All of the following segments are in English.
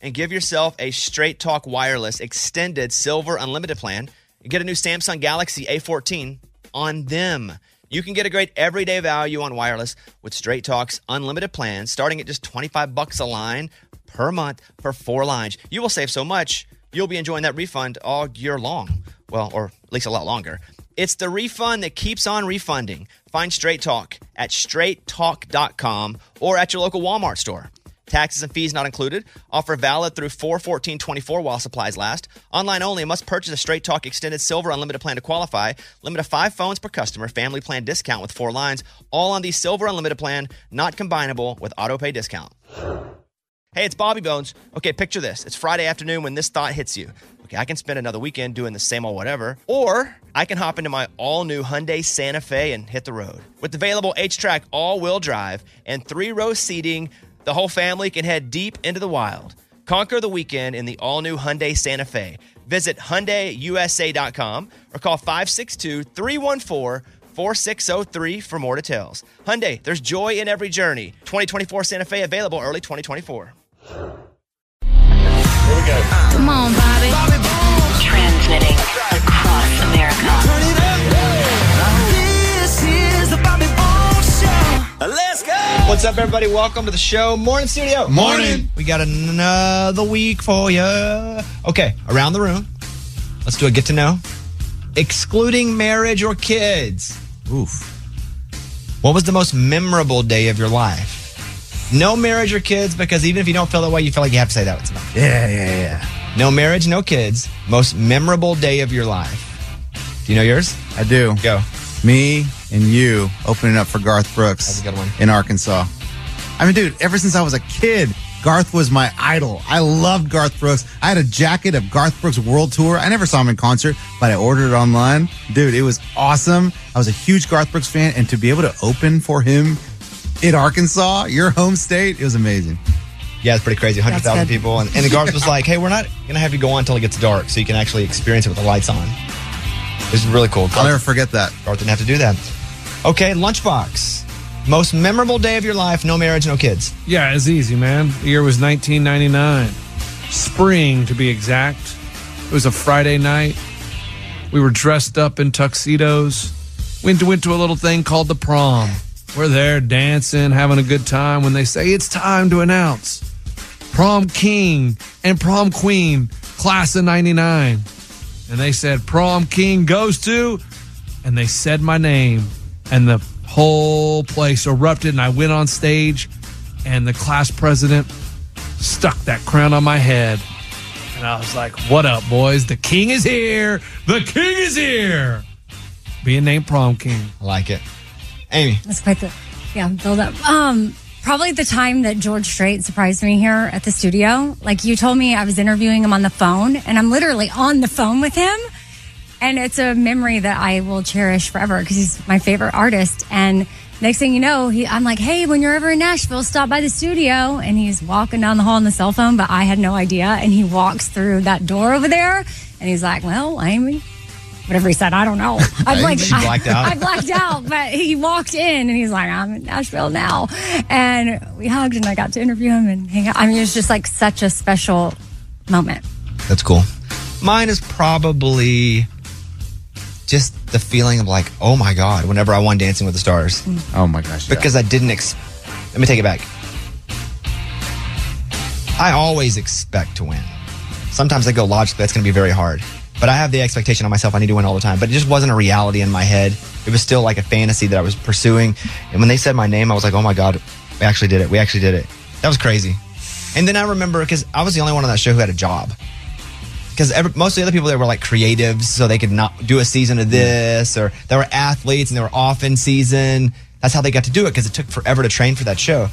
and give yourself a Straight Talk Wireless Extended Silver Unlimited plan and get a new Samsung Galaxy A14 on them. You can get a great everyday value on wireless with Straight Talk's unlimited plans, starting at just $25 a line per month for 4 lines. You will save so much, you'll be enjoying that refund all year long. Well, or at least a lot longer. It's the refund that keeps on refunding. Find Straight Talk at straighttalk.com or at your local Walmart store. Taxes and fees not included. Offer valid through 4/14/24 while supplies last. Online only. Must purchase a Straight Talk Extended Silver Unlimited plan to qualify. Limit of 5 phones per customer. Family plan discount with 4 lines. All on the Silver Unlimited plan. Not combinable with auto pay discount. Hey, it's Bobby Bones. Okay, picture this. It's Friday afternoon when this thought hits you. Okay, I can spend another weekend doing the same old whatever, or I can hop into my all-new Hyundai Santa Fe and hit the road. With available H-Track all-wheel drive and 3-row seating, the whole family can head deep into the wild. Conquer the weekend in the all-new Hyundai Santa Fe. Visit HyundaiUSA.com or call 562-314-4603 for more details. Hyundai, there's joy in every journey. 2024 Santa Fe available early 2024. Here we go. Come on, Bobby. Bobby Bones. Transmitting across America. Turn it up. This is the Bobby Bones Show. Let's go. What's up, everybody? Welcome to the show. Morning, studio. Morning. We got another week for you. Okay, around the room. Let's do a get to know. Excluding marriage or kids. Oof. What was the most memorable day of your life? No marriage or kids, because even if you don't feel that way, you feel like you have to say that. Yeah. No marriage, no kids. Most memorable day of your life. Do you know yours? I do. Go. Me and you opening up for Garth Brooks. That's a good one. In Arkansas. I mean, dude, ever since I was a kid, Garth was my idol. I loved Garth Brooks. I had a jacket of Garth Brooks World Tour. I never saw him in concert, but I ordered it online. Dude, it was awesome. I was a huge Garth Brooks fan, and to be able to open for him in Arkansas, your home state, it was amazing. Yeah, it's pretty crazy. 100,000 people. And the guard was like, hey, we're not going to have you go on until it gets dark, so you can actually experience it with the lights on. This is really cool. Garth, I'll never forget that. Garth didn't have to do that. Okay, Lunchbox. Most memorable day of your life, no marriage, no kids. Yeah, it's easy, man. The year was 1999. Spring, to be exact. It was a Friday night. We were dressed up in tuxedos. Went to a little thing called the prom. We're there dancing, having a good time when they say it's time to announce prom king and prom queen, class of 99. And they said, prom king goes to, and they said my name. And the whole place erupted, and I went on stage, and the class president stuck that crown on my head. And I was like, what up, boys? The king is here. The king is here. Being named prom king. I like it. Amy. That's quite the build up. Probably the time that George Strait surprised me here at the studio. Like you told me I was interviewing him on the phone, and I'm literally on the phone with him. And it's a memory that I will cherish forever because he's my favorite artist. And next thing you know, I'm like, hey, when you're ever in Nashville, stop by the studio. And he's walking down the hall on the cell phone, but I had no idea. And he walks through that door over there, and he's like, well, Amy. Whatever he said, I don't know. I'm like, I blacked out, but he walked in and he's like, I'm in Nashville now. And we hugged and I got to interview him and hang out. I mean, it was just like such a special moment. That's cool. Mine is probably just the feeling of like, oh my God, whenever I won Dancing with the Stars. Mm-hmm. Oh my gosh. Yeah. Because I didn't let me take it back. I always expect to win. Sometimes I go logically, that's going to be very hard. But I have the expectation on myself I need to win all the time. But it just wasn't a reality in my head. It was still like a fantasy that I was pursuing. And when they said my name, I was like, oh my God, we actually did it. That was crazy. And then I remember, because I was the only one on that show who had a job. Because most of the other people there were like creatives, so they could not do a season of this, or they were athletes and they were off in season. That's how they got to do it, because it took forever to train for that show.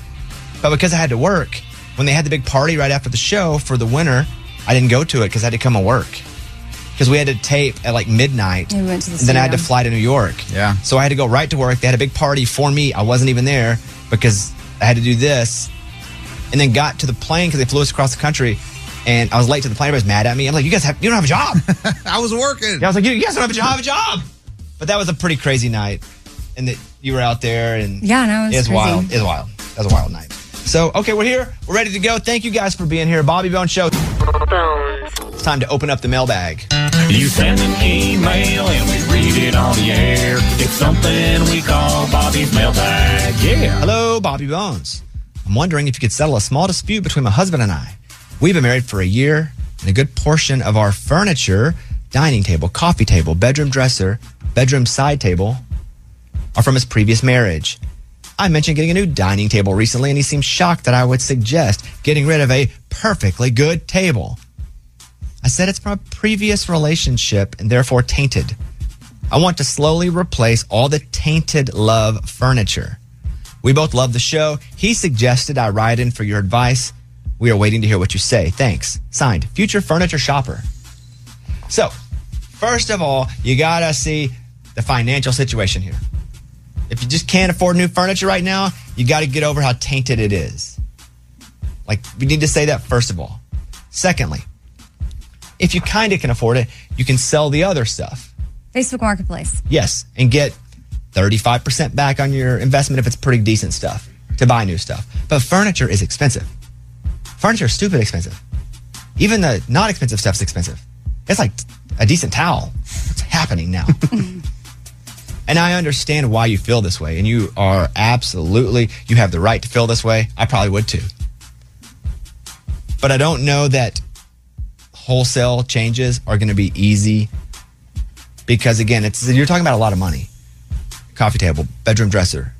But because I had to work, when they had the big party right after the show for the winter, I didn't go to it because I had to come and work. Because we had to tape at like midnight, we went to the and then I had to fly to New York. Yeah. So I had to go right to work. They had a big party for me. I wasn't even there because I had to do this. And then got to the plane because they flew us across the country. And I was late to the plane. Everybody was mad at me. I'm like, you don't have a job. I was working. Yeah, I was like, you guys don't have a job. But that was a pretty crazy night. And that you were out there. And yeah, no, it was crazy. Wild. It was wild. That was a wild night. So, okay, we're here. We're ready to go. Thank you guys for being here. Bobby Bones Show. It's time to open up the mailbag. You send an email and we read it on the air. It's something we call Bobby's mailbag. Yeah. Hello, Bobby Bones. I'm wondering if you could settle a small dispute between my husband and I. We've been married for a year, and a good portion of our furniture, dining table, coffee table, bedroom dresser, bedroom side table, are from his previous marriage. I mentioned getting a new dining table recently, and he seemed shocked that I would suggest getting rid of a perfectly good table. I said it's from a previous relationship and therefore tainted. I want to slowly replace all the tainted love furniture. We both love the show. He suggested I write in for your advice. We are waiting to hear what you say. Thanks. Signed, future furniture shopper. So, first of all, you gotta see the financial situation here. If you just can't afford new furniture right now, you gotta get over how tainted it is. Like, we need to say that first of all. Secondly, if you kinda can afford it, you can sell the other stuff. Facebook Marketplace. Yes, and get 35% back on your investment if it's pretty decent stuff to buy new stuff. But furniture is expensive. Furniture is stupid expensive. Even the not expensive stuff is expensive. It's like a decent towel. It's happening now. And I understand why you feel this way. And you are you have the right to feel this way. I probably would too. But I don't know that wholesale changes are going to be easy. Because again, you're talking about a lot of money. Coffee table, bedroom dresser.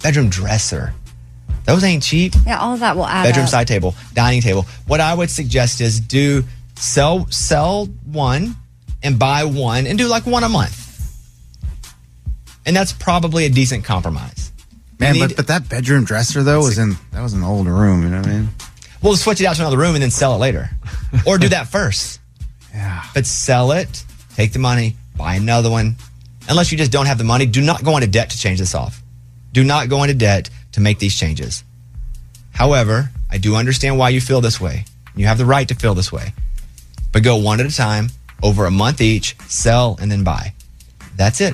Those ain't cheap. Yeah, all of that will add up. Bedroom side table, dining table. What I would suggest is sell one and buy one and do like one a month. And that's probably a decent compromise. Man, but that bedroom dresser though was an old room, you know what I mean? We'll switch it out to another room and then sell it later. Or do that first. Yeah. But sell it, take the money, buy another one. Unless you just don't have the money, do not go into debt to change this off. Do not go into debt to make these changes. However, I do understand why you feel this way. You have the right to feel this way. But go one at a time, over a month each, sell and then buy. That's it.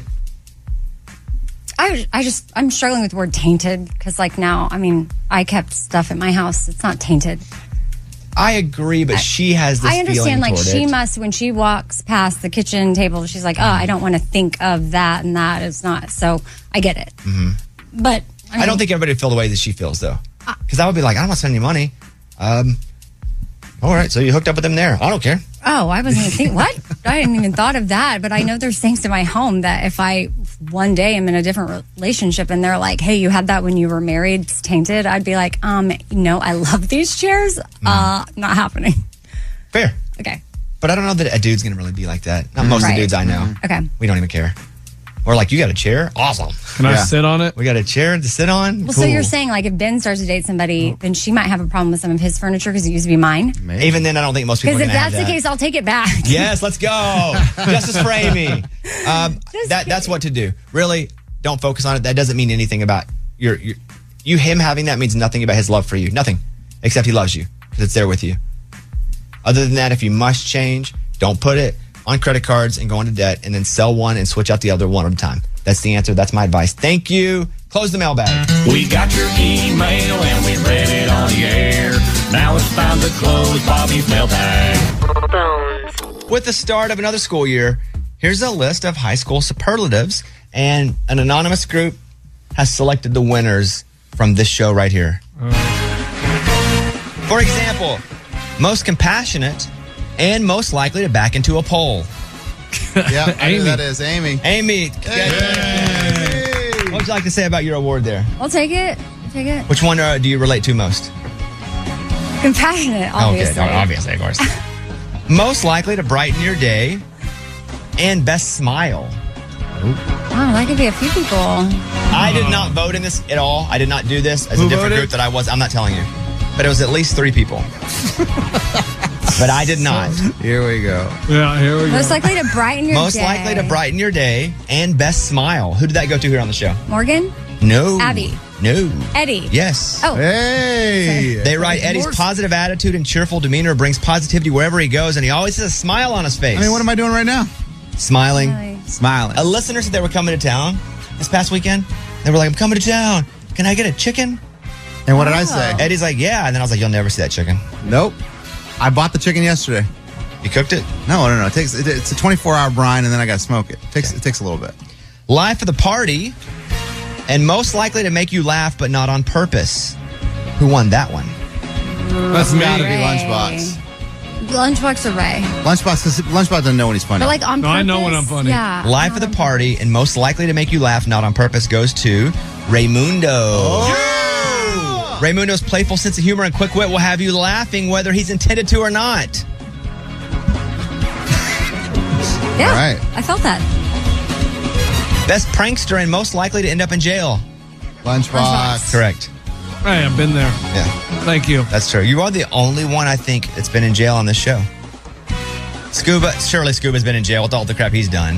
I'm struggling with the word tainted because like now, I mean, I kept stuff at my house. It's not tainted. I agree, but she has this feeling toward it. I understand, like, she must, when she walks past the kitchen table, she's like, oh, I don't want to think of that and that. It's not. So I get it. Mm-hmm. But I mean, I don't think everybody would feel the way that she feels, though. Because I would be like, I don't want to spend any money. All right, so you hooked up with them there. I don't care. Oh, I wasn't even thinking. What? I hadn't even thought of that. But I know there's things in my home that if I one day am in a different relationship and they're like, hey, you had that when you were married. It's tainted. I'd be like, no, I love these chairs. Not happening. Fair. Okay. But I don't know that a dude's going to really be like that. Not most of the dudes I know. Okay. We don't even care. Or like, you got a chair? Awesome. Can I sit on it? We got a chair to sit on? Well, cool. So you're saying like if Ben starts to date somebody, then she might have a problem with some of his furniture because it used to be mine? Maybe. Even then, I don't think most people are going to have that. Because if that's the case, I'll take it back. Yes, let's go. Justice for Amy. That's what to do. Really, don't focus on it. That doesn't mean anything about him having that means nothing about his love for you. Nothing. Except he loves you because it's there with you. Other than that, if you must change, don't put it on credit cards and go into debt, and then sell one and switch out the other one at a time. That's the answer. That's my advice. Thank you. Close the mailbag. We got your email and we read it on the air. Now it's time to close Bobby's mailbag. With the start of another school year, here's a list of high school superlatives, and an anonymous group has selected the winners from this show right here. For example, most compassionate and most likely to back into a poll. Yeah, I know that is Amy. Amy. Hey. What would you like to say about your award there? I'll take it. Which one do you relate to most? Compassionate, obviously. Okay, obviously, of course. Most likely to brighten your day and best smile. Wow, that could be a few people. I did not vote in this at all. I did not do this as a different voted? Group that I was. I'm not telling you. But it was at least 3 people. But I did not. Here we go. Yeah, here we go. Most likely to brighten your day. Most likely to brighten your day and best smile. Who did that go to here on the show? Morgan? No. Abby? No. Eddie? Yes. Oh. Hey. Okay. They write Eddie's positive attitude and cheerful demeanor brings positivity wherever he goes, and he always has a smile on his face. I mean, what am I doing right now? Smiling. Smiling. A listener said they were coming to town this past weekend. They were like, I'm coming to town. Can I get a chicken? And what did I say? Eddie's like, yeah. And then I was like, you'll never see that chicken. Nope. I bought the chicken yesterday. You cooked it? No. It's a 24-hour brine, and then I got to smoke it. It takes a little bit. Life of the party, and most likely to make you laugh, but not on purpose. Who won that one? That's got to be Lunchbox. Lunchbox or Ray? Lunchbox, because Lunchbox doesn't know when he's funny. But like on purpose? I know when I'm funny. Yeah, life of the party, and most likely to make you laugh, not on purpose, goes to Raymundo. Oh. Yeah. Raymundo's playful sense of humor and quick wit will have you laughing whether he's intended to or not. Yeah, right. I felt that. Best prankster and most likely to end up in jail. Lunchbox. Correct. Hey, I've been there. Yeah. Thank you. That's true. You are the only one, I think, that's been in jail on this show. Scuba, surely Scuba's been in jail with all the crap he's done.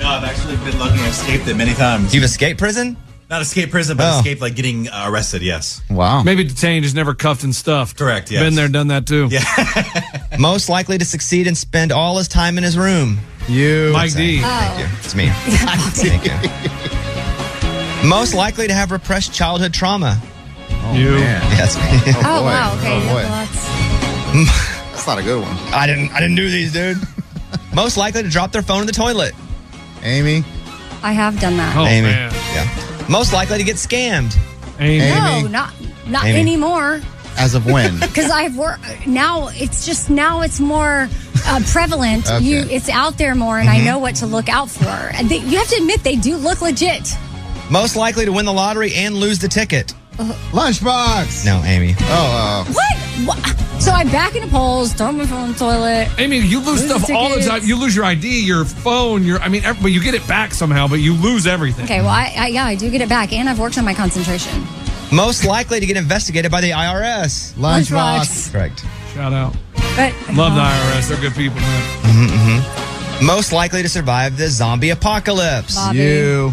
No, I've actually been lucky. I've escaped it many times. You've escaped prison? Not escape prison, but escape like getting arrested, yes. Wow. Maybe detained, just never cuffed and stuffed. Correct, yes. Been there, done that too. Yeah. Most likely to succeed and spend all his time in his room. You. Mike D. Thank you. It's me. Thank you. Most likely to have repressed childhood trauma. Oh, you. Man. Yeah, that's me. Oh, boy. Wow. Okay. Oh, boy. That's not a good one. I didn't do these, dude. Most likely to drop their phone in the toilet. Amy. I have done that. Oh, Amy. Man. Yeah. Most likely to get scammed. Amy. No, not Amy. Anymore. As of when? Because I've worked now. It's just now. It's more prevalent. Okay. It's out there more, and I know what to look out for. And you have to admit they do look legit. Most likely to win the lottery and lose the ticket. Lunchbox. No, Amy. What? So I back into polls, throw my phone in the toilet. Amy, you lose stuff all the time. You lose your ID, your phone, but you get it back somehow, but you lose everything. Okay, well, I do get it back, and I've worked on my concentration. Most likely to get investigated by the IRS. Lunchbox. Correct. Shout out. Love the IRS. They're good people, man. Most likely to survive the zombie apocalypse. Bobby. You.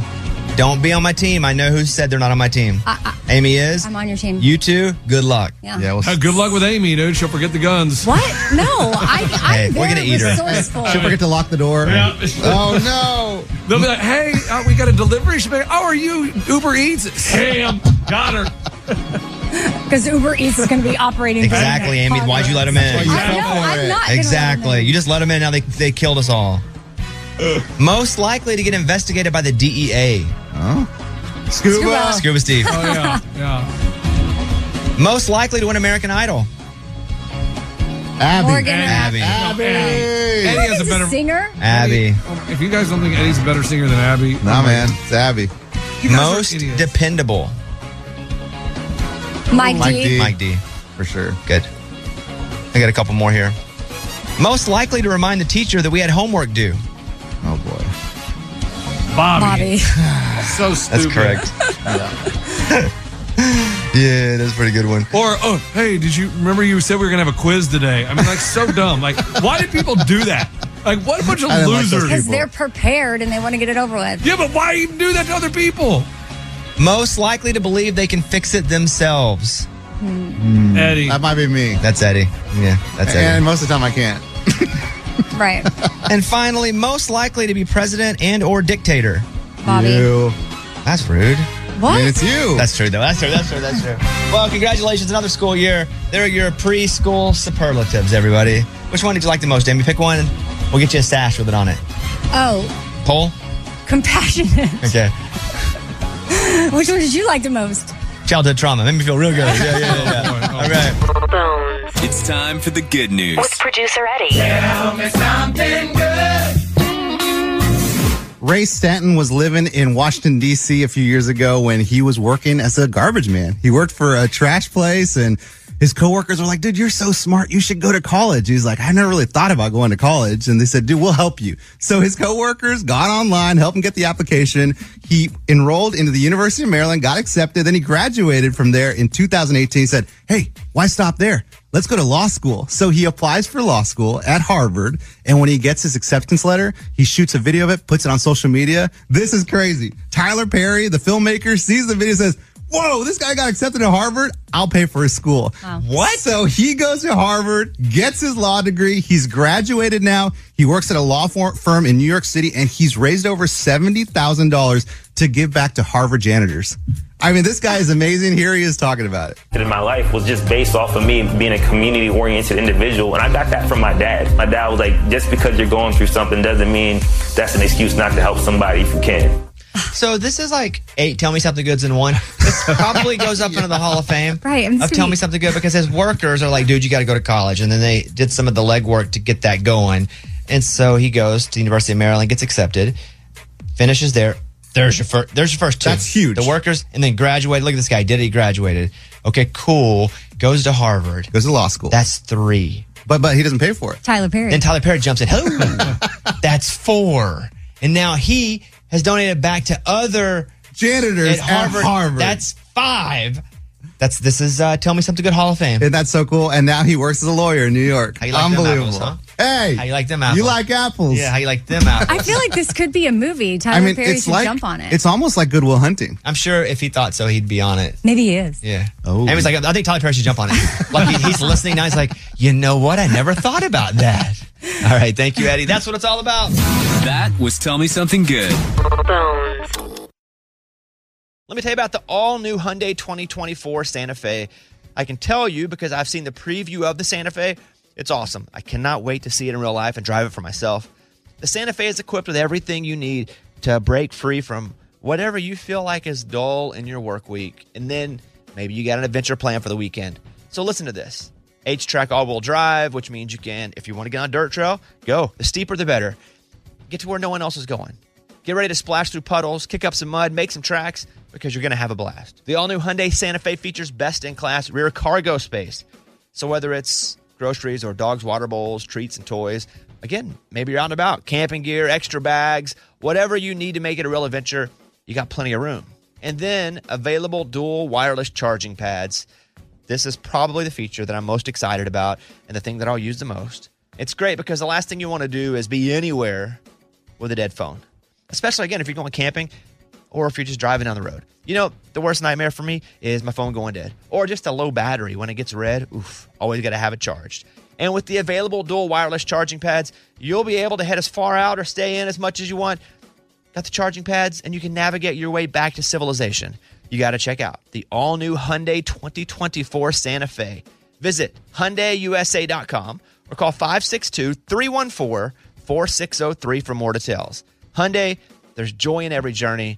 Don't be on my team. I know who said they're not on my team. Amy is. I'm on your team. You two, good luck. Yeah well, good luck with Amy, dude. She'll forget the guns. What? No. I'm very resourceful. She'll forget to lock the door. Yeah. Oh, no. They'll be like, hey, we got a delivery. She'll be like, are you Uber Eats? Sam, got her. Because Uber Eats is going to be operating. Exactly, Amy. Why'd you let them in? I'm not. Exactly. You just let them in. Now they killed us all. Most likely to get investigated by the DEA. Oh. Scuba Steve. Oh, yeah. Most likely to win American Idol. Abby. Abby. Eddie has a better singer. Abby. If you guys don't think Eddie's a better singer than Abby. Nah, man. It's Abby. Most dependable. Mike D. Mike D. For sure. Good. I got a couple more here. Most likely to remind the teacher that we had homework due. Oh, boy. Bobby. So stupid. That's correct. Yeah, that's a pretty good one. Or, hey, did you remember you said we were going to have a quiz today? I mean, like, so dumb. Like, why did people do that? Like, what a bunch of losers. Because they're prepared and they want to get it over with. Yeah, but why even do that to other people? Most likely to believe they can fix it themselves. Eddie. That might be me. That's Eddie. Yeah, that's Eddie. And most of the time I can't. Right. And finally, most likely to be president and or dictator. Bobby. You. That's rude. What? I mean, it's you. That's true, though. That's true. Well, congratulations. Another school year. There are your preschool superlatives, everybody. Which one did you like the most, Amy? Pick one, and we'll get you a sash with it on it. Oh. Poll? Compassionate. Okay. Which one did you like the most? Childhood trauma. Made me feel real good. Yeah. All right. It's time for the good news. With producer Eddie. Tell me something good. Ray Stanton was living in Washington, D.C. a few years ago when he was working as a garbage man. He worked for a trash place and his coworkers were like, dude, you're so smart. You should go to college. He's like, I never really thought about going to college. And they said, dude, we'll help you. So his coworkers got online, helped him get the application. He enrolled into the University of Maryland, got accepted. Then he graduated from there in 2018. He said, hey, why stop there? Let's go to law school. So he applies for law school at Harvard. And when he gets his acceptance letter, he shoots a video of it, puts it on social media. This is crazy. Tyler Perry, the filmmaker, sees the video and says, whoa, this guy got accepted to Harvard. I'll pay for his school. Wow. What? So he goes to Harvard, gets his law degree. He's graduated now. He works at a law firm in New York City, and he's raised over $70,000 to give back to Harvard janitors. I mean, this guy is amazing. Here he is talking about it. In my life was just based off of me being a community-oriented individual, and I got that from my dad. My dad was like, just because you're going through something doesn't mean that's an excuse not to help somebody if you can. So this is like, hey, tell me something good's in one. This probably goes up into the Hall of Fame. Right, I'm Tell me something good, because his workers are like, dude, you got to go to college. And then they did some of the legwork to get that going. And so he goes to the University of Maryland, gets accepted, finishes there. There's your first two. That's huge. The workers, and then graduated. Look at this guy. Did it? He graduated. Okay, cool. Goes to Harvard. Goes to law school. That's three. But he doesn't pay for it. Tyler Perry. Then Tyler Perry jumps in. Oh, that's four. And now he has donated back to other janitors at Harvard. That's five. This is Tell Me Something Good Hall of Fame. And that's so cool. And now he works as a lawyer in New York. How you like unbelievable. Them apples, huh? Hey. How you like them apples? You like apples. Yeah, how you like them apples? I feel like this could be a movie. Tyler Perry should jump on it. It's almost like Good Will Hunting. I'm sure if he thought so, he'd be on it. Maybe he is. Yeah. Oh. And he's like, I think Tyler Perry should jump on it. Like he's listening now. He's like, you know what? I never thought about that. All right. Thank you, Eddie. That's what it's all about. That was Tell Me Something Good. Let me tell you about the all-new Hyundai 2024 Santa Fe. I can tell you because I've seen the preview of the Santa Fe. It's awesome. I cannot wait to see it in real life and drive it for myself. The Santa Fe is equipped with everything you need to break free from whatever you feel like is dull in your work week. And then maybe you got an adventure plan for the weekend. So listen to this. H-Track all-wheel drive, which means you can, if you want to get on a dirt trail, go. The steeper, the better. Get to where no one else is going. Get ready to splash through puddles, kick up some mud, make some tracks, because you're going to have a blast. The all-new Hyundai Santa Fe features best-in-class rear cargo space. So whether it's groceries or dogs' water bowls, treats and toys, again, maybe you're out and about, camping gear, extra bags, whatever you need to make it a real adventure, you got plenty of room. And then available dual wireless charging pads. This is probably the feature that I'm most excited about and the thing that I'll use the most. It's great because the last thing you want to do is be anywhere with a dead phone. Especially, again, if you're going camping or if you're just driving down the road. You know, the worst nightmare for me is my phone going dead or just a low battery. When it gets red, always got to have it charged. And with the available dual wireless charging pads, you'll be able to head as far out or stay in as much as you want. Got the charging pads, and you can navigate your way back to civilization. You got to check out the all-new Hyundai 2024 Santa Fe. Visit HyundaiUSA.com or call 562-314-4603 for more details. Hyundai, there's joy in every journey.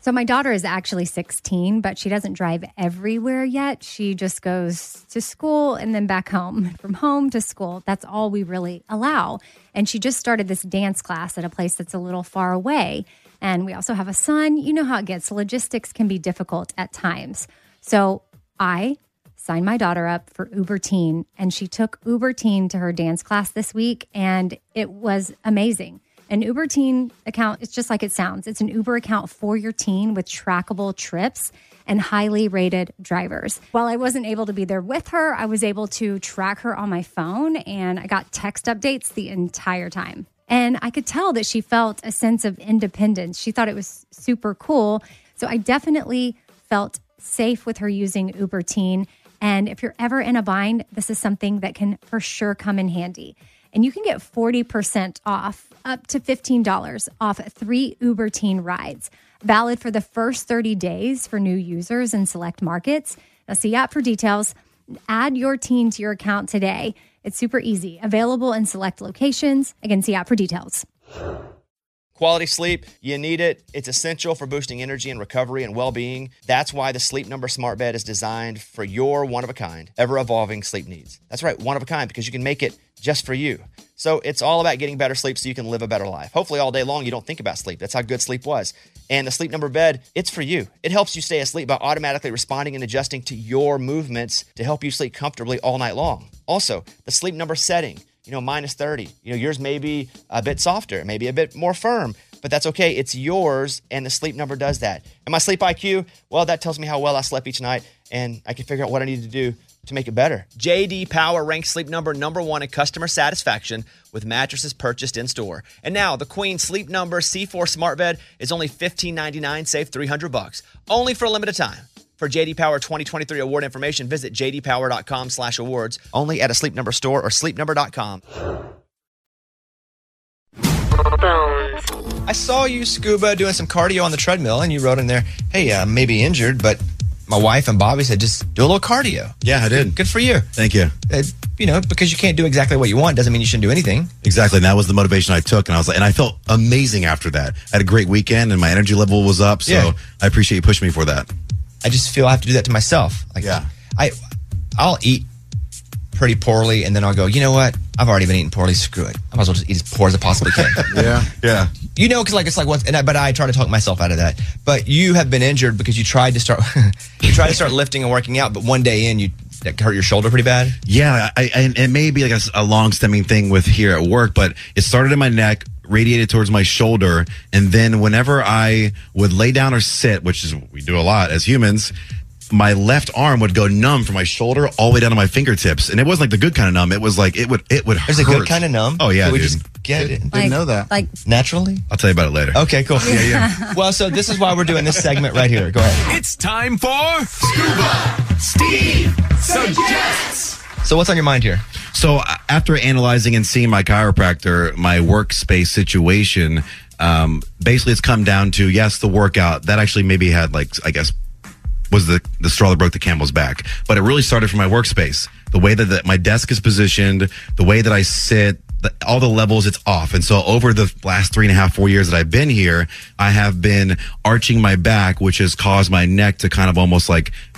So my daughter is actually 16, but she doesn't drive everywhere yet. She just goes to school and then back home. From home to school, that's all we really allow. And she just started this dance class at a place that's a little far away. And we also have a son. You know how it gets. Logistics can be difficult at times. So I signed my daughter up for Uber Teen, and she took Uber Teen to her dance class this week, and it was amazing. An Uber Teen account, it's just like it sounds. It's an Uber account for your teen with trackable trips and highly rated drivers. While I wasn't able to be there with her, I was able to track her on my phone, and I got text updates the entire time. And I could tell that she felt a sense of independence. She thought it was super cool. So I definitely felt safe with her using Uber Teen. And if you're ever in a bind, this is something that can for sure come in handy. And you can get 40% off, up to $15 off 3 Uber Teen rides. Valid for the first 30 days for new users in select markets. Now see app for details. Add your teen to your account today. It's super easy. Available in select locations. Again, see app for details. Quality sleep, you need it. It's essential for boosting energy and recovery and well-being. That's why the Sleep Number smart bed is designed for your one-of-a-kind, ever-evolving sleep needs. That's right, one-of-a-kind, because you can make it just for you. So it's all about getting better sleep so you can live a better life. Hopefully all day long you don't think about sleep. That's how good sleep was. And the Sleep Number bed, it's for you. It helps you stay asleep by automatically responding and adjusting to your movements to help you sleep comfortably all night long. Also, the Sleep Number setting. Minus 30. Yours may be a bit softer, maybe a bit more firm, but that's okay. It's yours, and the Sleep Number does that. And my sleep IQ, well, that tells me how well I slept each night, and I can figure out what I need to do to make it better. JD Power ranks Sleep Number #1 in customer satisfaction with mattresses purchased in-store. And now, the Queen Sleep Number C4 Smart Bed is only $1,599, save $300. Only for a limited time. For JD Power 2023 award information, visit jdpower.com/awards. Only at a Sleep Number store or sleepnumber.com. I saw you, Scuba, doing some cardio on the treadmill, and you wrote in there, hey, maybe injured, but my wife and Bobby said just do a little cardio. Yeah, I did. Good for you. Thank you. Because you can't do exactly what you want doesn't mean you shouldn't do anything. Exactly. And that was the motivation I took. And I was like, and I felt amazing after that. I had a great weekend, and my energy level was up. So yeah. I appreciate you pushing me for that. I just feel I have to do that to myself. I'll eat pretty poorly, and then I'll go, you know what? I've already been eating poorly. Screw it. I might as well just eat as poor as I possibly can. Yeah. But I try to talk myself out of that. But you have been injured because you tried to start lifting and working out, but one day in, you hurt your shoulder pretty bad. Yeah, it may be like a long stemming thing with here at work, but it started in my neck, radiated towards my shoulder, and then whenever I would lay down or sit, which is what we do a lot as humans, my left arm would go numb from my shoulder all the way down to my fingertips, and it wasn't like the good kind of numb. It was like it would hurt. There's a good kind of numb. Oh yeah, dude. Just get it. Didn't know that. Like naturally. I'll tell you about it later. Okay, cool. Yeah. Well, so this is why we're doing this segment right here. Go ahead. It's time for Scuba Steve Suggests. So what's on your mind here? So after analyzing and seeing my chiropractor, my workspace situation, basically it's come down to, yes, the workout. That actually maybe had was the straw that broke the camel's back. But it really started from my workspace. The way that my desk is positioned, the way that I sit, all the levels, it's off. And so over the last 3.5, 4 years that I've been here, I have been arching my back, which has caused my neck to kind of almost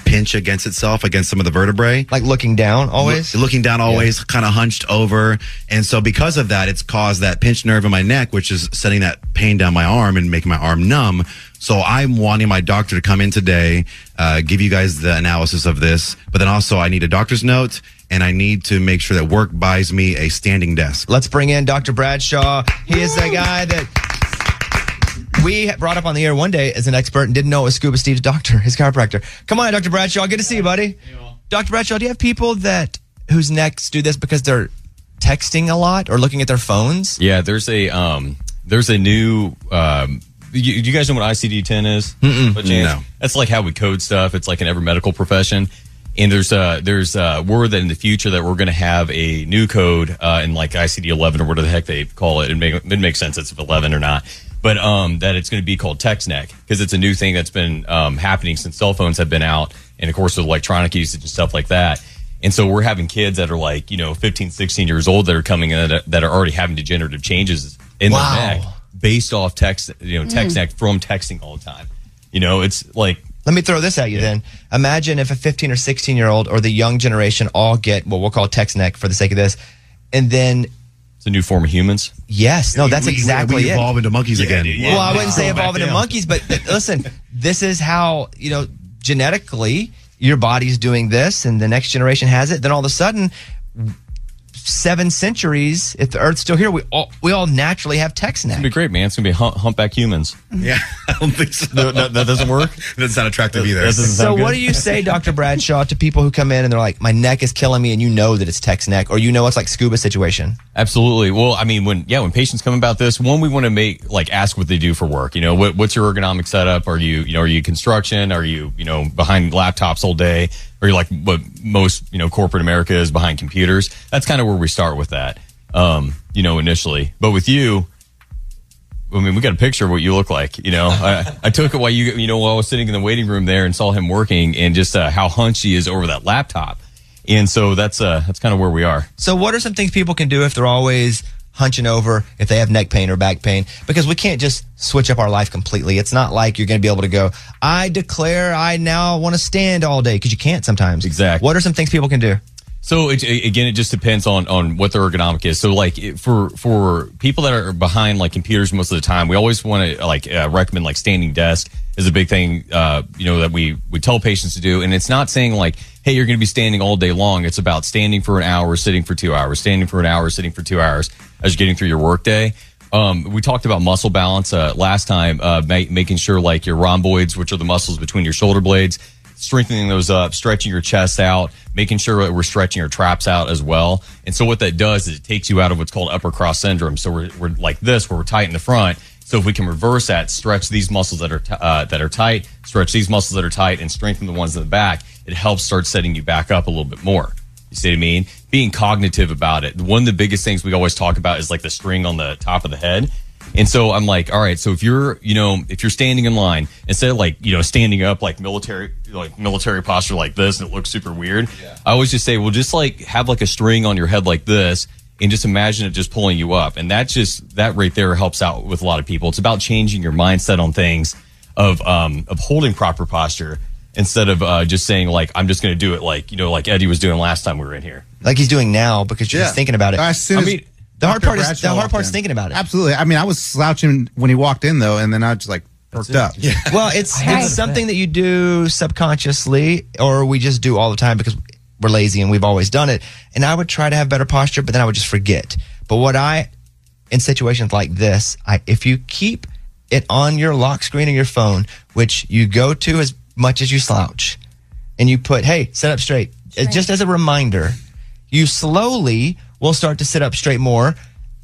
pinch against itself, against some of the vertebrae. Like looking down always? Looking down always, yeah. Kind of hunched over. And so because of that, it's caused that pinched nerve in my neck, which is sending that pain down my arm and making my arm numb. So I'm wanting my doctor to come in today, give you guys the analysis of this. But then also I need a doctor's note, and I need to make sure that work buys me a standing desk. Let's bring in Dr. Bradshaw. He is the guy that we brought up on the air one day as an expert and didn't know it was Scuba Steve's doctor, his chiropractor. Come on, Dr. Bradshaw. Good to see you, buddy. Dr. Bradshaw, do you have people whose necks do this because they're texting a lot or looking at their phones? Yeah, there's a new... you guys know what ICD-10 is? No. That's how we code stuff. It's in every medical profession. And there's word that in the future that we're going to have a new code in ICD-11 or whatever the heck they call it. It makes sense it's 11 or not. But that it's going to be called text neck because it's a new thing that's been happening since cell phones have been out. And, of course, with electronic usage and stuff like that. And so we're having kids that are 15, 16 years old that are coming in that are already having degenerative changes in their neck. Based off text, text neck from texting all the time. It's like... Let me throw this at you then. Imagine if a 15 or 16-year-old or the young generation all get what we'll call text neck for the sake of this, and then... It's a new form of humans? Yes. No, that's exactly it. We evolve into monkeys again. Yeah. Well, I wouldn't say evolve into monkeys, but listen, this is how, genetically your body's doing this and the next generation has it. Then all of a sudden... 7 centuries, if the Earth's still here, we all naturally have text neck. It's going to be great, man. It's going to be humpback humans. Yeah, I don't think so. No, that doesn't work? That doesn't sound attractive either. So what do you say, Dr. Bradshaw, to people who come in and they're like, my neck is killing me, and you know that it's text neck, or it's scuba situation? Absolutely. Well, I mean, when patients come about this, one, we want to ask what they do for work. What's your ergonomic setup? Are you, are you construction? Are you, behind laptops all day? Or you're like what most, corporate America is behind computers. That's kind of where we start with that, initially. But with you, I mean, we got a picture of what you look like, I took it while while I was sitting in the waiting room there and saw him working and just how hunched he is over that laptop. And so that's kind of where we are. So what are some things people can do if they're always hunching over, if they have neck pain or back pain? Because we can't just switch up our life completely. It's not like you're going to be able to go, I declare I now want to stand all day, because you can't sometimes. Exactly. What are some things people can do? So, it just depends on what the ergonomic is. So, like, for people that are behind, like, computers most of the time, we always want to, like, recommend, like, standing desk is a big thing, you know, that we would tell patients to do. And it's not saying, like, hey, you're going to be standing all day long. It's about standing for an hour, sitting for 2 hours, standing for an hour, sitting for 2 hours as you're getting through your workday. We talked about muscle balance last time, making sure, like, your rhomboids, which are the muscles between your shoulder blades, strengthening those up, stretching your chest out, making sure that we're stretching our traps out as well. And so what that does is it takes you out of what's called upper cross syndrome. So we're like this, where we're tight in the front. So if we can reverse that, stretch these muscles that are tight, stretch these muscles that are tight, and strengthen the ones in the back, it helps start setting you back up a little bit more. You see what I mean? Being cognitive about it. One of the biggest things we always talk about is like the string on the top of the head. And so I'm like, all right, so if you're standing in line, instead of like, you know, standing up like military posture like this, and it looks super weird. Yeah. I always just say, well, just like have like a string on your head like this, and just imagine it just pulling you up. And that right there helps out with a lot of people. It's about changing your mindset on things of holding proper posture, instead of just saying like, I'm just going to do it like, you know, like Eddie was doing last time we were in here. Like he's doing now, because you're just thinking about it. The hard part is thinking about it. Absolutely. I mean, I was slouching when he walked in, though, and then I just like perked up. Yeah. Well, it's something that you do subconsciously, or we just do all the time because we're lazy and we've always done it. And I would try to have better posture, but then I would just forget. But in situations like this, if you keep it on your lock screen of your phone, which you go to as much as you slouch, and you put, hey, sit up straight, just as a reminder, you slowly will start to sit up straight more,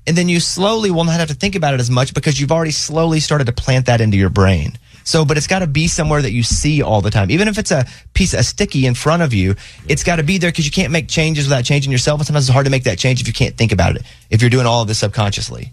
and then you slowly will not have to think about it as much, because you've already slowly started to plant that into your brain. So, but it's got to be somewhere that you see all the time. Even if it's a sticky in front of you, it's got to be there, because you can't make changes without changing yourself, and sometimes it's hard to make that change if you can't think about it, if you're doing all of this subconsciously.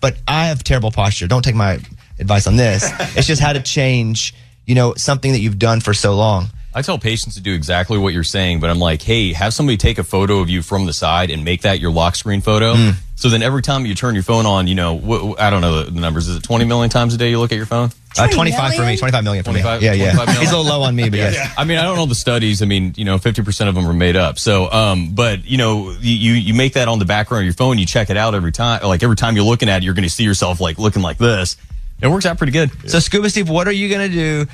But I have terrible posture. Don't take my advice on this. It's just how to change, you know, something that you've done for so long. I tell patients to do exactly what you're saying, but I'm like, hey, have somebody take a photo of you from the side and make that your lock screen photo. So then every time you turn your phone on, you know, I don't know the numbers. Is it 20 million times a day you look at your phone? 25 million? For me, 25 million for 25, me. Yeah, yeah. He's a little low on me, but yes. Yeah. I mean, I don't know the studies. I mean, you know, 50% of them are made up. So, but, you know, you make that on the background of your phone. You check it out every time. Like every time you're looking at it, you're going to see yourself like looking like this. It works out pretty good. Yeah. So, Scuba Steve, what are you going to do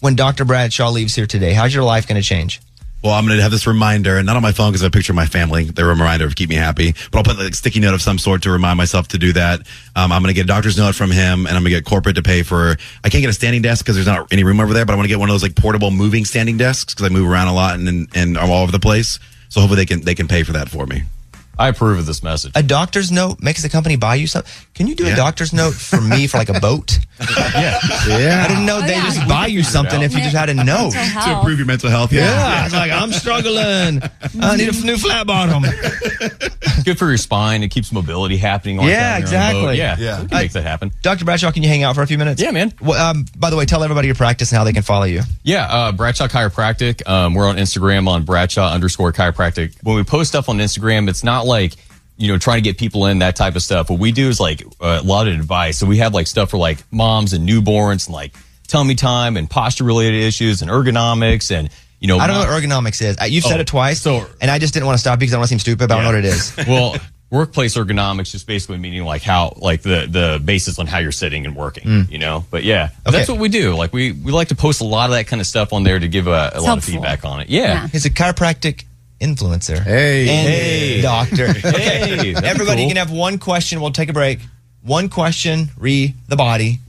when Dr. Bradshaw leaves here today? How's your life going to change? Well, I'm going to have this reminder, and not on my phone because I have a picture of my family. They're a reminder to keep me happy. But I'll put like a sticky note of some sort to remind myself to do that. I'm going to get a doctor's note from him, and I'm going to get corporate to pay for. I can't get a standing desk because there's not any room over there, but I want to get one of those like portable moving standing desks, because I move around a lot and I'm all over the place. So hopefully they can pay for that for me. I approve of this message. A doctor's note makes the company buy you something. Can you do a doctor's note for me for like a boat? Yeah. I didn't know they just buy you something if you just had a note. To improve your mental health. Yeah. It's like, I'm struggling. I need a new flat bottom. Good for your spine. It keeps mobility happening. Yeah, exactly. Yeah. We can make that happen. Dr. Bradshaw, can you hang out for a few minutes? Yeah, man. Well, by the way, tell everybody your practice and how they can follow you. Yeah, Bradshaw Chiropractic. We're on Instagram on Bradshaw_chiropractic. When we post stuff on Instagram, it's not like, you know, trying to get people in, that type of stuff. What we do is like a lot of advice. So we have like stuff for like moms and newborns, and like tummy time and posture related issues and ergonomics, and, you know, I don't know what ergonomics is. You've said it twice, and I just didn't want to stop you because I don't want to seem stupid, but I don't know what it is. Well, workplace ergonomics just basically meaning like how, like the basis on how you're sitting and working, you know? But yeah, that's what we do. Like we like to post a lot of that kind of stuff on there to give a lot of feedback on it. Yeah. It's a chiropractic influencer. Hey. Doctor. Okay. Hey, everybody can have one question. We'll take a break. One question, re the body,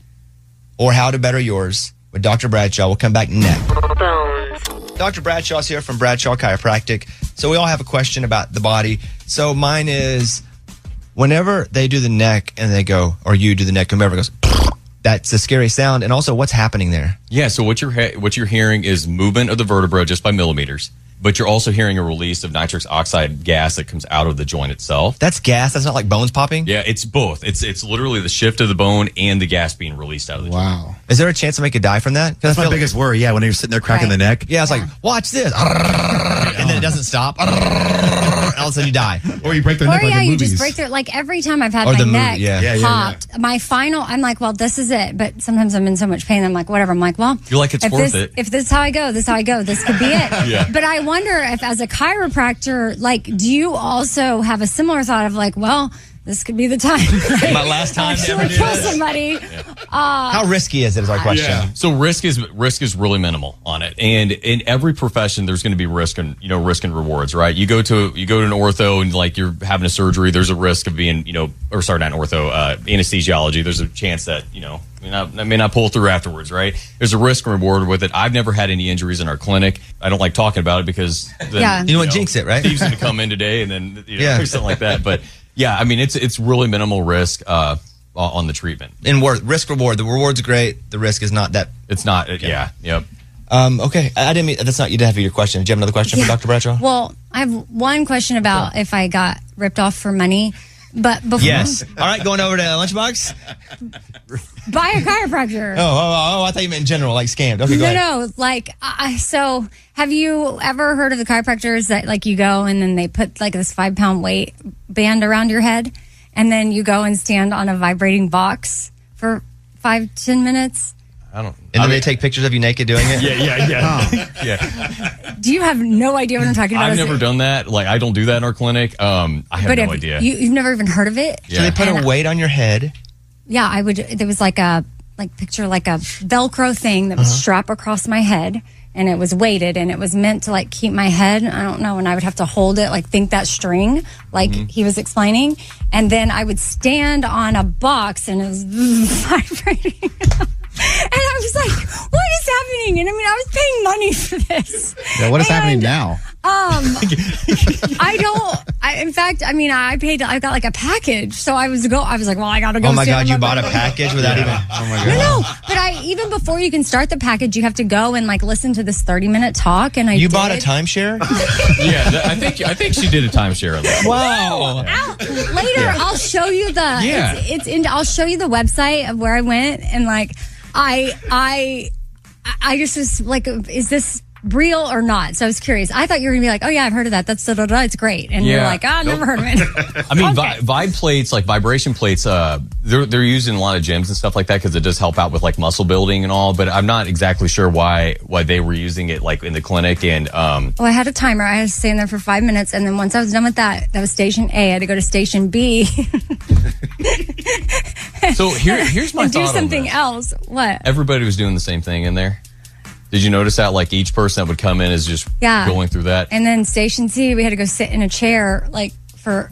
or how to better yours with Dr. Bradshaw. We'll come back next. Dr. Bradshaw's here from Bradshaw Chiropractic. So we all have a question about the body. So mine is, whenever they do the neck and they go, or you do the neck, whomever goes, that's a scary sound. And also, what's happening there? Yeah, so what you're hearing is movement of the vertebra just by millimeters. But you're also hearing a release of nitrous oxide gas that comes out of the joint itself. That's gas? That's not like bones popping? Yeah, it's both. It's literally the shift of the bone and the gas being released out of the joint. Wow. Is there a chance somebody could die from that? That's my biggest worry, when you're sitting there cracking the neck. Yeah, it's like, watch this. And then and it doesn't stop. All of a sudden you die. Or you break their neck like the movies. Just break their... Like every time I've had my neck popped, my final... I'm like, well, this is it. But sometimes I'm in so much pain, I'm like, whatever. I'm like, well... You're like, it's worth it. If this is how I go, this is how I go. This could be it. Yeah. But I wonder if as a chiropractor, like, do you also have a similar thought of like, well... This could be the time. Like, my last time to ever do kill this. Somebody. Yeah. How risky is it is our question. Yeah. So risk is really minimal on it. And in every profession there's going to be risk and, you know, risk and rewards, right? You go to an ortho and like you're having a surgery, there's a risk of being, you know, or sorry, not ortho, anesthesiology. There's a chance that, you know, I may not pull through afterwards, right? There's a risk and reward with it. I've never had any injuries in our clinic. I don't like talking about it because then, you know, jinx it, right? Steve's going to come in today and then, you know, something like that, but yeah, I mean, it's really minimal risk on the treatment. And risk reward, the reward's great. The risk is not that. It's not. Okay. Yeah. Yep. Okay. I didn't mean that's not. You didn't have your question. Do you have another question for Dr. Bradshaw? Well, I have one question about if I got ripped off for money. But before, all right, going over to Lunchbox. Buy a chiropractor. Oh, I thought you meant in general, like scammed. Okay, go ahead. No, like so. Have you ever heard of the chiropractors that like you go and then they put like this 5-pound weight band around your head, and then you go and stand on a vibrating box for 5-10 minutes? I don't. And then they take pictures of you naked doing it. Yeah. Do you have no idea what I'm talking about? I've never done that. Like, I don't do that in our clinic. I have no idea. You've never even heard of it. Yeah. So they put a weight on your head. Yeah, I would. There was like a picture like a Velcro thing that was strapped across my head, and it was weighted, and it was meant to like keep my head. I don't know, and I would have to hold it like that string, like he was explaining, and then I would stand on a box, and it was vibrating. And I was like, what is happening? And I mean, I was paying money for this. Yeah, what is happening now? I paid, I got like a package. So I was like, well, I got to go. Oh my God, you bought a package without even, oh my God. No, but even before you can start the package, you have to go and like listen to this 30-minute talk. And you bought a timeshare? Yeah, I think she did a timeshare. Wow. Later, I'll show you the, I'll show you the website of where I went and like, I just was like, is this real or not? So I was curious. I thought you were going to be like, oh, yeah, I've heard of that. That's da-da-da. It's great. And you're like, I've never heard of it. I mean, vibe plates, like vibration plates, they're used in a lot of gyms and stuff like that because it does help out with like muscle building and all. But I'm not exactly sure why they were using it like in the clinic. And I had a timer. I had to stay in there for 5 minutes. And then once I was done with that, that was station A. I had to go to station B. So here's my thought on this. Do something else. What? Everybody was doing the same thing in there. Did you notice that? Like each person that would come in is just going through that. And then station C, we had to go sit in a chair, like for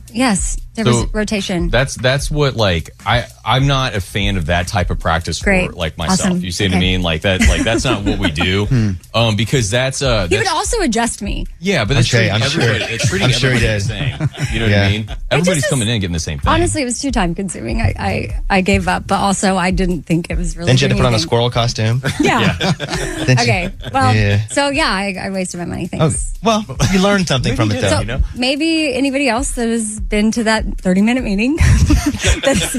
there was rotation. That's what like I'm not a fan of that type of practice for like myself. Awesome. You see what I mean? Like that. Like that's not what we do. Because that's he would also adjust me. Yeah, but that's I'm sure he did. You know what I mean? Everybody's coming in getting the same thing. Honestly, it was too time consuming. I gave up, but also I didn't think it was really. Then you had to put on a squirrel costume. Okay. Well. Yeah. So I wasted my money. Thanks. Oh, well, you learned something from it though. So, you know? Maybe anybody else that has been to that 30-minute meeting. That's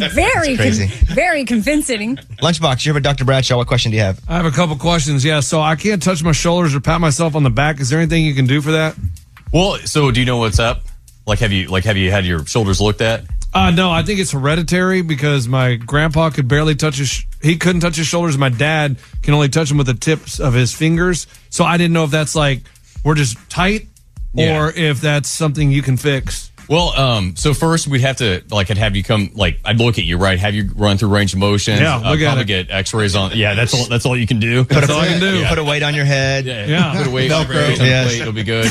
very convincing. Lunchbox, you're with Dr. Bradshaw. What question do you have? I have a couple questions, so I can't touch my shoulders or pat myself on the back. Is there anything you can do for that? Well, so do you know what's up? Like, have you had your shoulders looked at? No, I think it's hereditary because my grandpa could barely touch he couldn't touch his shoulders. My dad can only touch them with the tips of his fingers. So I didn't know if that's like, we're just tight or if that's something you can fix. Well, so first we'd have to, like, I'd have you come, like, I'd look at you, right? Have you run through range of motion. Yeah, get x-rays on. Yeah, that's all you can do. That's all you can do. Yeah. Put a weight on your head. Yeah. Put a weight on your head. It'll be good.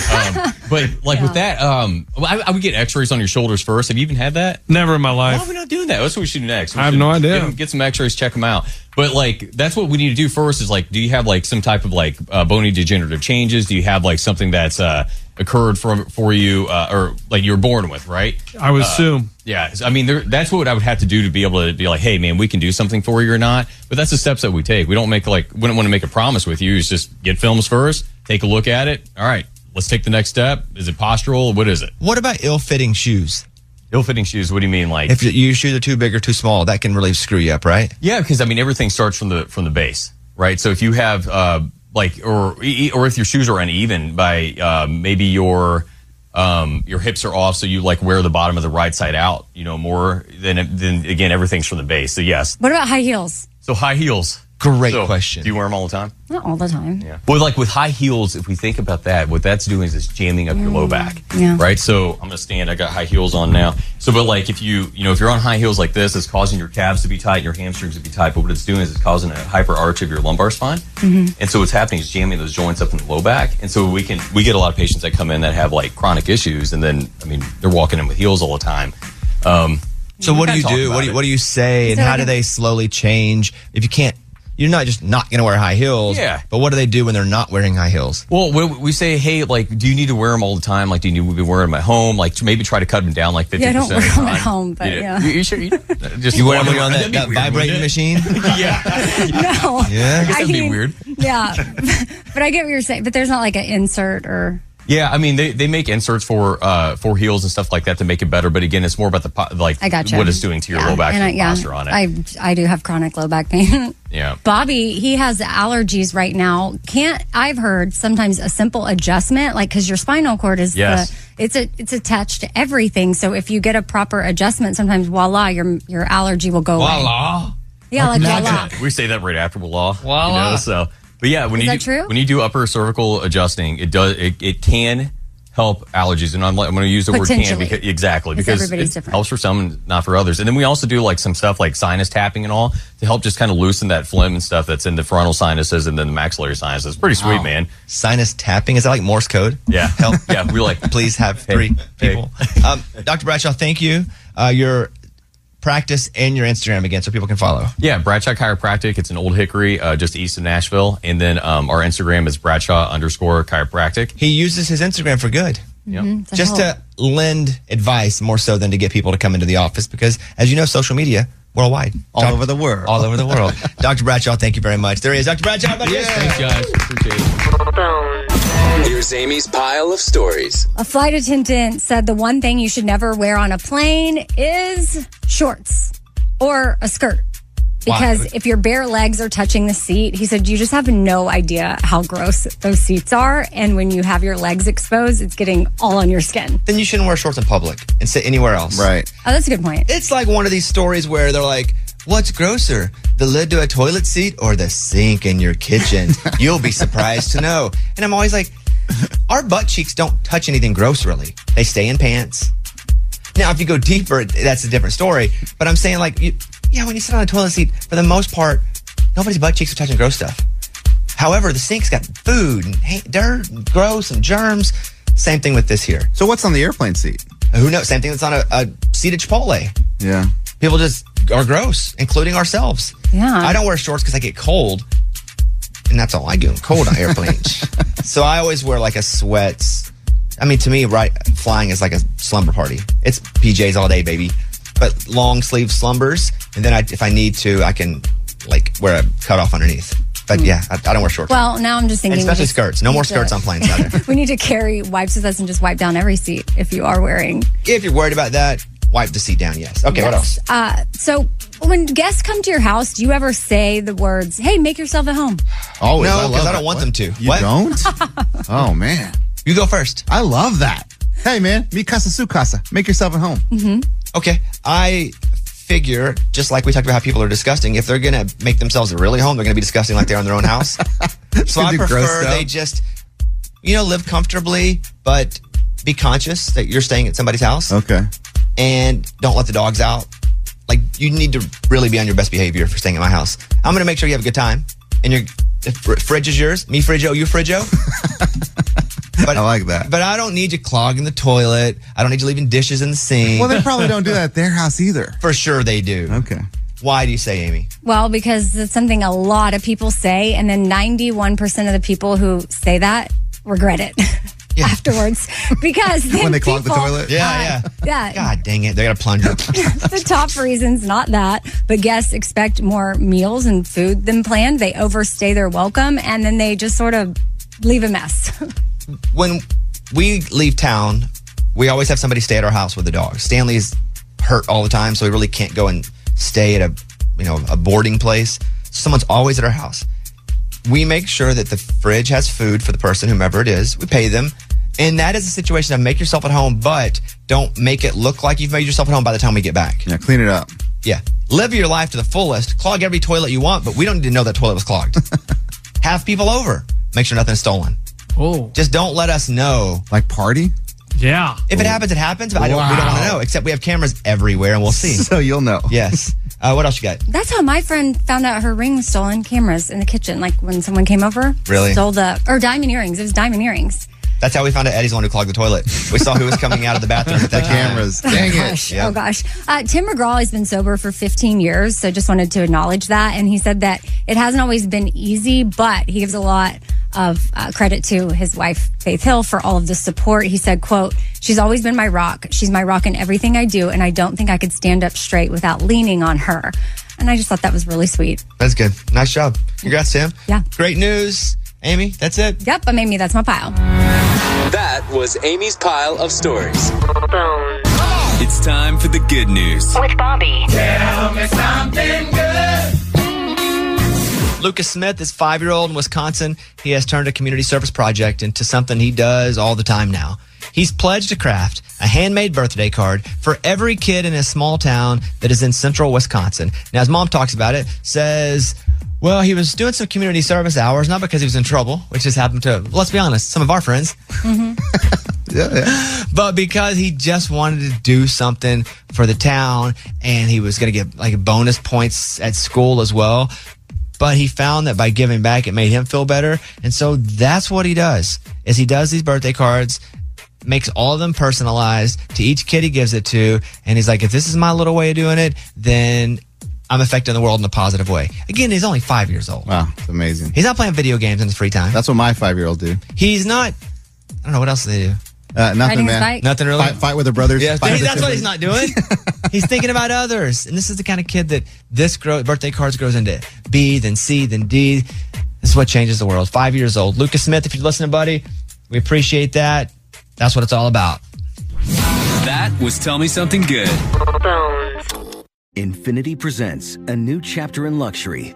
But, like, with that, I would get x-rays on your shoulders first. Have you even had that? Never in my life. Why are we not doing that? That's what we should do next. I have no idea. Get some x-rays, check them out. But, like, that's what we need to do first is, like, do you have, like, some type of, like, bony degenerative changes? Do you have, like, something that's occurred for you or, like, you were born with, right? I would assume. Yeah. I mean, that's what I would have to do to be able to be like, hey, man, we can do something for you or not. But that's the steps that we take. We don't make, like, we don't want to make a promise with you. It's just get films first, take a look at it. All right, let's take the next step. Is it postural? What is it? What about ill-fitting shoes? Ill-fitting shoes, what do you mean? Like, if your shoes are too big or too small, that can really screw you up, right? Yeah, because, I mean, everything starts from the base, right? So if you have or if your shoes are uneven by maybe your hips are off, so you like wear the bottom of the right side out, you know, more than again, everything's from the base. So yes. What about high heels? So high heels. Great question. Do you wear them all the time? Not all the time. Yeah. Well, like with high heels, if we think about that, what that's doing is it's jamming up your low back, right? So I'm gonna stand. I got high heels on now. So, but like if if you're on high heels like this, it's causing your calves to be tight, your hamstrings to be tight. But what it's doing is it's causing a hyper arch of your lumbar spine, and so what's happening is jamming those joints up in the low back. And so we get a lot of patients that come in that have like chronic issues, and then I mean they're walking in with heels all the time. So what do you do? What do you say? And how do they slowly change if you can't? You're not just not going to wear high heels. Yeah. But what do they do when they're not wearing high heels? Well, we say, hey, like, do you need to wear them all the time? Like, do you need to be wearing them at home? Like, maybe try to cut them down like 50%. Yeah, I don't wear them at home, but yeah. You sure? You wear them on that vibrating machine? Yeah. No. Yeah. I guess that'd be weird. Yeah. But I get what you're saying. But there's not like an insert or... Yeah, I mean they make inserts for heels and stuff like that to make it better, but again, it's more about the what it's doing to your low back and posture on it. I do have chronic low back pain. Yeah, Bobby, he has allergies right now. I've heard sometimes a simple adjustment, like because your spinal cord is it's attached to everything. So if you get a proper adjustment, sometimes voila, your allergy will go away. Voila, yeah, like voila. We say that right after voila. Voila, so. But yeah, when you do upper cervical adjusting, it can help allergies, and I'm going to use the word can because everybody's different. Helps for some and not for others. And then we also do like some stuff like sinus tapping and all to help just kind of loosen that phlegm and stuff that's in the frontal sinuses and then the maxillary sinuses. Pretty sweet, man. Sinus tapping, is that like Morse code? Yeah, help. Yeah, we like please have three people. Dr. Bradshaw, thank you. Your practice and your Instagram again so people can follow. Yeah, Bradshaw Chiropractic. It's in Old Hickory, just east of Nashville. And then our Instagram is Bradshaw_chiropractic. He uses his Instagram for good. Yep. Just to lend advice more so than to get people to come into the office because, as you know, social media worldwide. All over the world. Dr. Bradshaw, thank you very much. There he is. Dr. Bradshaw. Yes. Thanks, guys. Appreciate it. Here's Amy's pile of stories. A flight attendant said the one thing you should never wear on a plane is shorts or a skirt. Because if your bare legs are touching the seat, he said, you just have no idea how gross those seats are. And when you have your legs exposed, it's getting all on your skin. Then you shouldn't wear shorts in public and sit anywhere else. Right. Oh, that's a good point. It's like one of these stories where they're like, what's grosser, the lid to a toilet seat or the sink in your kitchen? You'll be surprised to know. And I'm always like, our butt cheeks don't touch anything gross, really. They stay in pants. Now, if you go deeper, that's a different story. But I'm saying like... when you sit on a toilet seat, for the most part, nobody's butt cheeks are touching gross stuff. However, the sink's got food and dirt and gross and germs. Same thing with this here. So what's on the airplane seat? Who knows? Same thing that's on a seat at Chipotle. Yeah. People just are gross, including ourselves. Yeah. I don't wear shorts because I get cold. And that's all I do. I'm cold on airplanes. So I always wear like a sweats. I mean, to me, flying is like a slumber party. It's PJs all day, baby. But long sleeve slumbers, and then if I need to, I can like wear a cutoff underneath. But I don't wear shorts. Well, now I'm just thinking, and especially skirts. No more skirts on planes either. We need to carry wipes with us and just wipe down every seat if you are wearing. If you're worried about that, wipe the seat down. Yes. Okay. Yes. What else? So when guests come to your house, do you ever say the words, "Hey, make yourself at home"? Always. No, because I don't want them to. You don't? Oh man. You go first. I love that. Hey man, mi casa su casa. Make yourself at home. Okay, I figure, just like we talked about how people are disgusting, if they're going to make themselves really home, they're going to be disgusting like they're in their own house. So I prefer they just, live comfortably, but be conscious that you're staying at somebody's house. Okay. And don't let the dogs out. Like, you need to really be on your best behavior for staying at my house. I'm going to make sure you have a good time. And your fridge is yours. Me friggio, you friggio. But I like that. But I don't need you clogging the toilet. I don't need you leaving dishes in the sink. Well, they probably don't do that at their house either. For sure they do. Okay. Why do you say, Amy? Well, because it's something a lot of people say, and then 91% of the people who say that regret it afterwards. Because then when they clog the toilet? Yeah. God dang it. They got a plunger. The top reason's not that, but guests expect more meals and food than planned. They overstay their welcome, and then they just sort of leave a mess. When we leave town, we always have somebody stay at our house with the dog. Stanley's hurt all the time, so he really can't go and stay at a boarding place. Someone's always at our house. We make sure that the fridge has food for the person, whomever it is. We pay them. And that is a situation of make yourself at home, but don't make it look like you've made yourself at home by the time we get back. Yeah, clean it up. Yeah. Live your life to the fullest. Clog every toilet you want, but we don't need to know that toilet was clogged. Have people over. Make sure nothing's stolen. Oh. Just don't let us know. Like party? Yeah. If it happens, it happens, but we don't want to know, except we have cameras everywhere, and we'll see. So you'll know. Yes. What else you got? That's how my friend found out her ring was stolen. Cameras in the kitchen, like when someone came over. Really? Stole the, or diamond earrings. It was diamond earrings. That's how we found out Eddie's the one who clogged the toilet. We saw who was coming out of the bathroom with the cameras. Dang it. Gosh. Yeah. Oh, gosh. Tim McGraw has been sober for 15 years, so just wanted to acknowledge that. And he said that it hasn't always been easy, but he gives a lot of credit to his wife, Faith Hill, for all of the support. He said, quote, "She's always been my rock. She's my rock in everything I do, and I don't think I could stand up straight without leaning on her." And I just thought that was really sweet. That's good. Nice job. Congrats, Tim. Yeah. Great news. Amy, that's it. Yep, I'm Amy. That's my pile. That was Amy's pile of stories. It's time for the good news with Bobby. Tell me something good. Lucas Smith is 5-year-old in Wisconsin. He has turned a community service project into something he does all the time now. He's pledged to craft a handmade birthday card for every kid in his small town that is in central Wisconsin. Now, his mom talks about it, says, well, he was doing some community service hours, not because he was in trouble, which has happened to, let's be honest, some of our friends. Mm-hmm. Yeah. But because he just wanted to do something for the town, and he was going to get like bonus points at school as well. But he found that by giving back, it made him feel better. And so that's what he does, is he does these birthday cards, makes all of them personalized to each kid he gives it to. And he's like, if this is my little way of doing it, then I'm affecting the world in a positive way. Again, he's only 5 years old. Wow, that's amazing. He's not playing video games in his free time. That's what my 5-year-old do. He's not, I don't know, what else do they do? Nothing, man. Nothing really. Fight with the brothers. Yeah, that's what he's not doing. He's thinking about others. And this is the kind of kid that this birthday cards grows into B, then C, then D. This is what changes the world. 5 years old. Lucas Smith, if you're listening, buddy, we appreciate that. That's what it's all about. That was Tell Me Something Good. Infiniti presents a new chapter in luxury,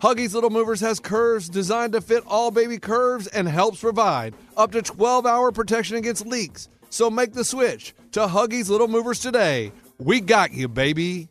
Huggies Little Movers has curves designed to fit all baby curves and helps provide up to 12-hour protection against leaks. So make the switch to Huggies Little Movers today. We got you, baby.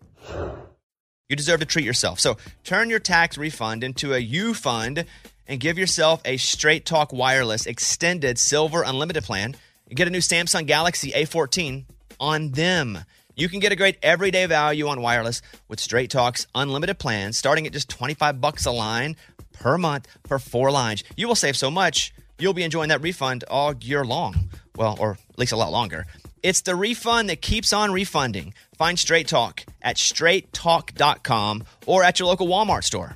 You deserve to treat yourself. So turn your tax refund into a U fund and give yourself a Straight Talk Wireless Extended Silver Unlimited plan. You get a new Samsung Galaxy A14 on them. You can get a great everyday value on wireless with Straight Talk's unlimited plans, starting at just $25 a line per month for 4 lines. You will save so much, you'll be enjoying that refund all year long. Well, or at least a lot longer. It's the refund that keeps on refunding. Find Straight Talk at straighttalk.com or at your local Walmart store.